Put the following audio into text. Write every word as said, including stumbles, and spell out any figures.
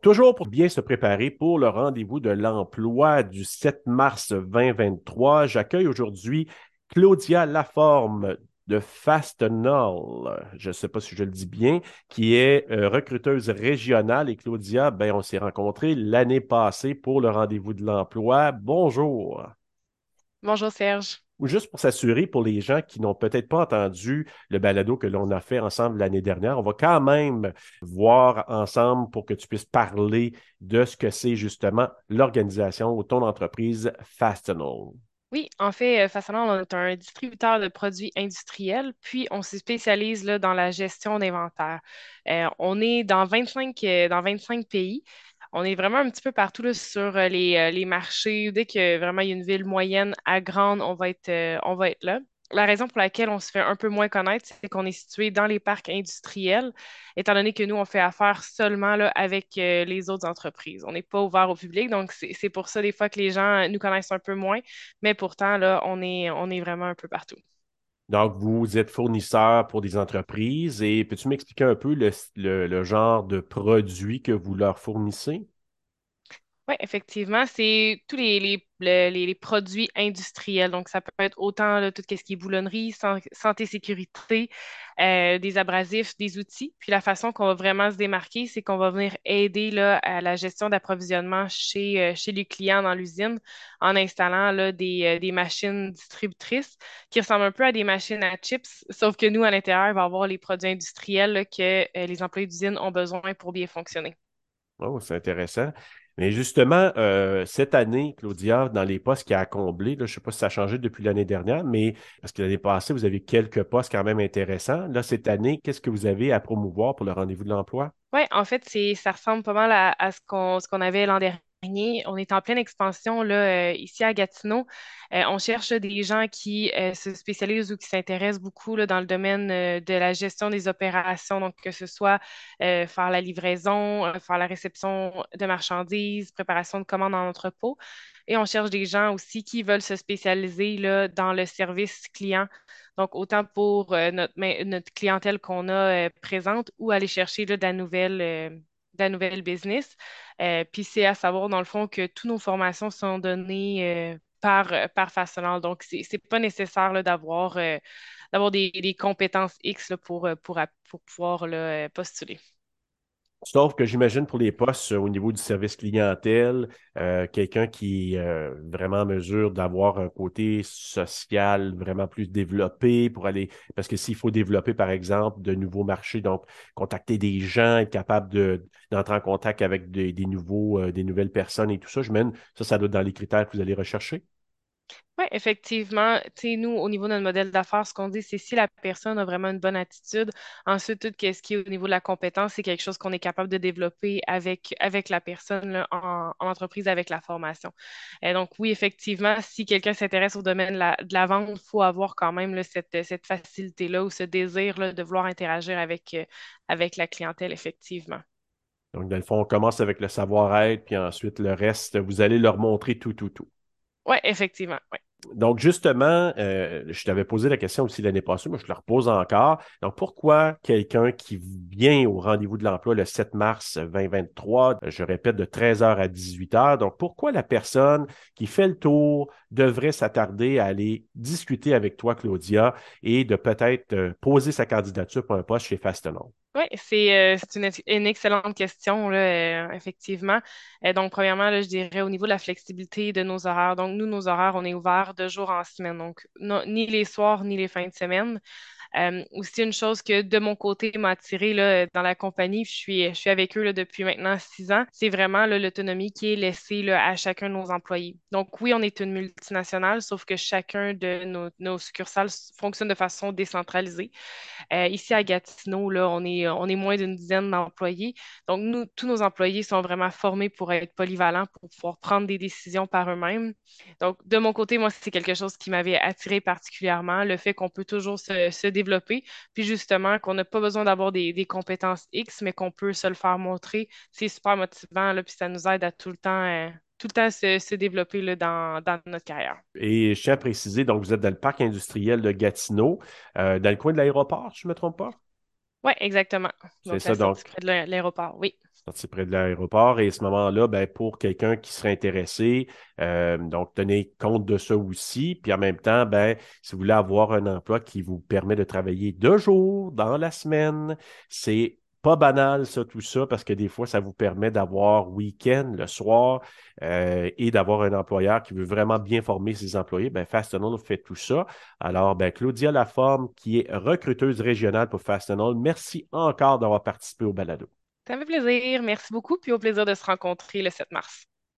Toujours pour bien se préparer pour le rendez-vous de l'emploi du sept mars vingt vingt-trois, j'accueille aujourd'hui Claudia Laforme de Fastenal, je ne sais pas si je le dis bien, qui est euh, recruteuse régionale. Et Claudia, ben, on s'est rencontrés l'année passée pour le rendez-vous de l'emploi. Bonjour. Bonjour Serge. Juste pour s'assurer, pour les gens qui n'ont peut-être pas entendu le balado que l'on a fait ensemble l'année dernière, on va quand même voir ensemble pour que tu puisses parler de ce que c'est justement l'organisation ou ton entreprise Fastenal. Oui, en fait, Fastenal, on est un distributeur de produits industriels, puis on se spécialise là, dans la gestion d'inventaire. Euh, on est dans vingt-cinq, dans vingt-cinq pays. On est vraiment un petit peu partout là, sur les, les marchés. Dès que vraiment il y a une ville moyenne à grande, on va être, euh, on va être là. La raison pour laquelle on se fait un peu moins connaître, c'est qu'on est situé dans les parcs industriels, étant donné que nous, on fait affaire seulement là, avec euh, les autres entreprises. On n'est pas ouvert au public, donc c'est, c'est pour ça des fois que les gens nous connaissent un peu moins, mais pourtant, là, on est, on est vraiment un peu partout. Donc, vous êtes fournisseur pour des entreprises et peux-tu m'expliquer un peu le, le, le genre de produits que vous leur fournissez? Oui, effectivement, c'est tous les, les, les, les produits industriels. Donc, ça peut être autant là, tout ce qui est boulonnerie, san- santé, sécurité, euh, des abrasifs, des outils. Puis la façon qu'on va vraiment se démarquer, c'est qu'on va venir aider là, à la gestion d'approvisionnement chez, euh, chez les clients dans l'usine en installant là, des, euh, des machines distributrices qui ressemblent un peu à des machines à chips, sauf que nous, à l'intérieur, il va y avoir les produits industriels là, que euh, les employés d'usine ont besoin pour bien fonctionner. Oh, c'est intéressant. Mais justement, euh, cette année, Claudia, dans les postes qui a comblé, là, je ne sais pas si ça a changé depuis l'année dernière, mais parce que l'année passée, vous avez quelques postes quand même intéressants. Là, cette année, qu'est-ce que vous avez à promouvoir pour le rendez-vous de l'emploi? Oui, en fait, c'est, ça ressemble pas mal à, à ce qu'on, ce qu'on avait l'an dernier. On est en pleine expansion là, euh, ici à Gatineau. Euh, on cherche là, des gens qui euh, se spécialisent ou qui s'intéressent beaucoup là, dans le domaine euh, de la gestion des opérations, donc que ce soit euh, faire la livraison, euh, faire la réception de marchandises, préparation de commandes en entrepôt. Et on cherche des gens aussi qui veulent se spécialiser là, dans le service client. Donc, autant pour euh, notre, notre clientèle qu'on a euh, présente ou aller chercher là, de la nouvelle euh, de la nouvelle business. Euh, Puis c'est à savoir, dans le fond, que toutes nos formations sont données euh, par, par Fastenal. Donc, c'est, c'est pas nécessaire là, d'avoir, euh, d'avoir des, des compétences X là, pour, pour, pour pouvoir là, postuler. Sauf que j'imagine pour les postes euh, au niveau du service clientèle, euh, quelqu'un qui est euh, vraiment en mesure d'avoir un côté social vraiment plus développé pour aller, parce que s'il faut développer, par exemple, de nouveaux marchés, donc contacter des gens, être capable de, d'entrer en contact avec des, des nouveaux, euh, des nouvelles personnes et tout ça, je mène, ça, ça doit être dans les critères que vous allez rechercher. Oui, effectivement. Tu sais, nous, au niveau de notre modèle d'affaires, ce qu'on dit, c'est si la personne a vraiment une bonne attitude, ensuite, tout ce qui est au niveau de la compétence, c'est quelque chose qu'on est capable de développer avec, avec la personne là, en, en entreprise, avec la formation. Et donc, oui, effectivement, si quelqu'un s'intéresse au domaine de la, de la vente, il faut avoir quand même là, cette, cette facilité-là ou ce désir là, de vouloir interagir avec, avec la clientèle, effectivement. Donc, dans le fond, on commence avec le savoir-être, puis ensuite, le reste, vous allez leur montrer tout, tout, tout. Oui, effectivement. Ouais. Donc, justement, euh, je t'avais posé la question aussi l'année passée, mais je te la repose encore. Donc, pourquoi quelqu'un qui vient au rendez-vous de l'emploi le sept mars vingt vingt-trois, je répète, de treize heures à dix-huit heures, donc pourquoi la personne qui fait le tour devrait s'attarder à aller discuter avec toi, Claudia, et de peut-être poser sa candidature pour un poste chez Fastenal? Oui, c'est, euh, c'est une, une excellente question, là, euh, effectivement. Euh, donc, premièrement, là, je dirais au niveau de la flexibilité de nos horaires. Donc, nous, nos horaires, on est ouverts de jour en semaine. Donc, non, ni les soirs, ni les fins de semaine. Euh, aussi, une chose que de mon côté m'a attirée là, dans la compagnie, je suis, je suis avec eux là, depuis maintenant six ans, c'est vraiment là, l'autonomie qui est laissée là, à chacun de nos employés. Donc oui, on est une multinationale, sauf que chacun de nos, nos succursales fonctionne de façon décentralisée. Euh, ici à Gatineau, là, on est, on est moins d'une dizaine d'employés. Donc nous, tous nos employés sont vraiment formés pour être polyvalents, pour pouvoir prendre des décisions par eux-mêmes. Donc de mon côté, moi, c'est quelque chose qui m'avait attirée particulièrement, le fait qu'on peut toujours se, se développer, puis justement qu'on n'a pas besoin d'avoir des, des compétences X, mais qu'on peut se le faire montrer. C'est super motivant, là, puis ça nous aide à tout le temps, hein, tout le temps se, se développer là, dans, dans notre carrière. Et je tiens à préciser, donc vous êtes dans le parc industriel de Gatineau, euh, dans le coin de l'aéroport, si je ne me trompe pas? Oui, exactement. Donc, c'est ça, donc. De l'aéroport, oui. parti près de l'aéroport. Et à ce moment-là, ben, pour quelqu'un qui serait intéressé, euh, donc tenez compte de ça aussi. Puis en même temps, ben, si vous voulez avoir un emploi qui vous permet de travailler deux jours dans la semaine, c'est pas banal ça, tout ça, parce que des fois, ça vous permet d'avoir week-end, le soir, euh, et d'avoir un employeur qui veut vraiment bien former ses employés. Ben, Fastenal fait tout ça. Alors, ben, Claudia Laforme, qui est recruteuse régionale pour Fastenal, merci encore d'avoir participé au balado. Ça me fait plaisir. Merci beaucoup, puis au plaisir de se rencontrer le sept mars.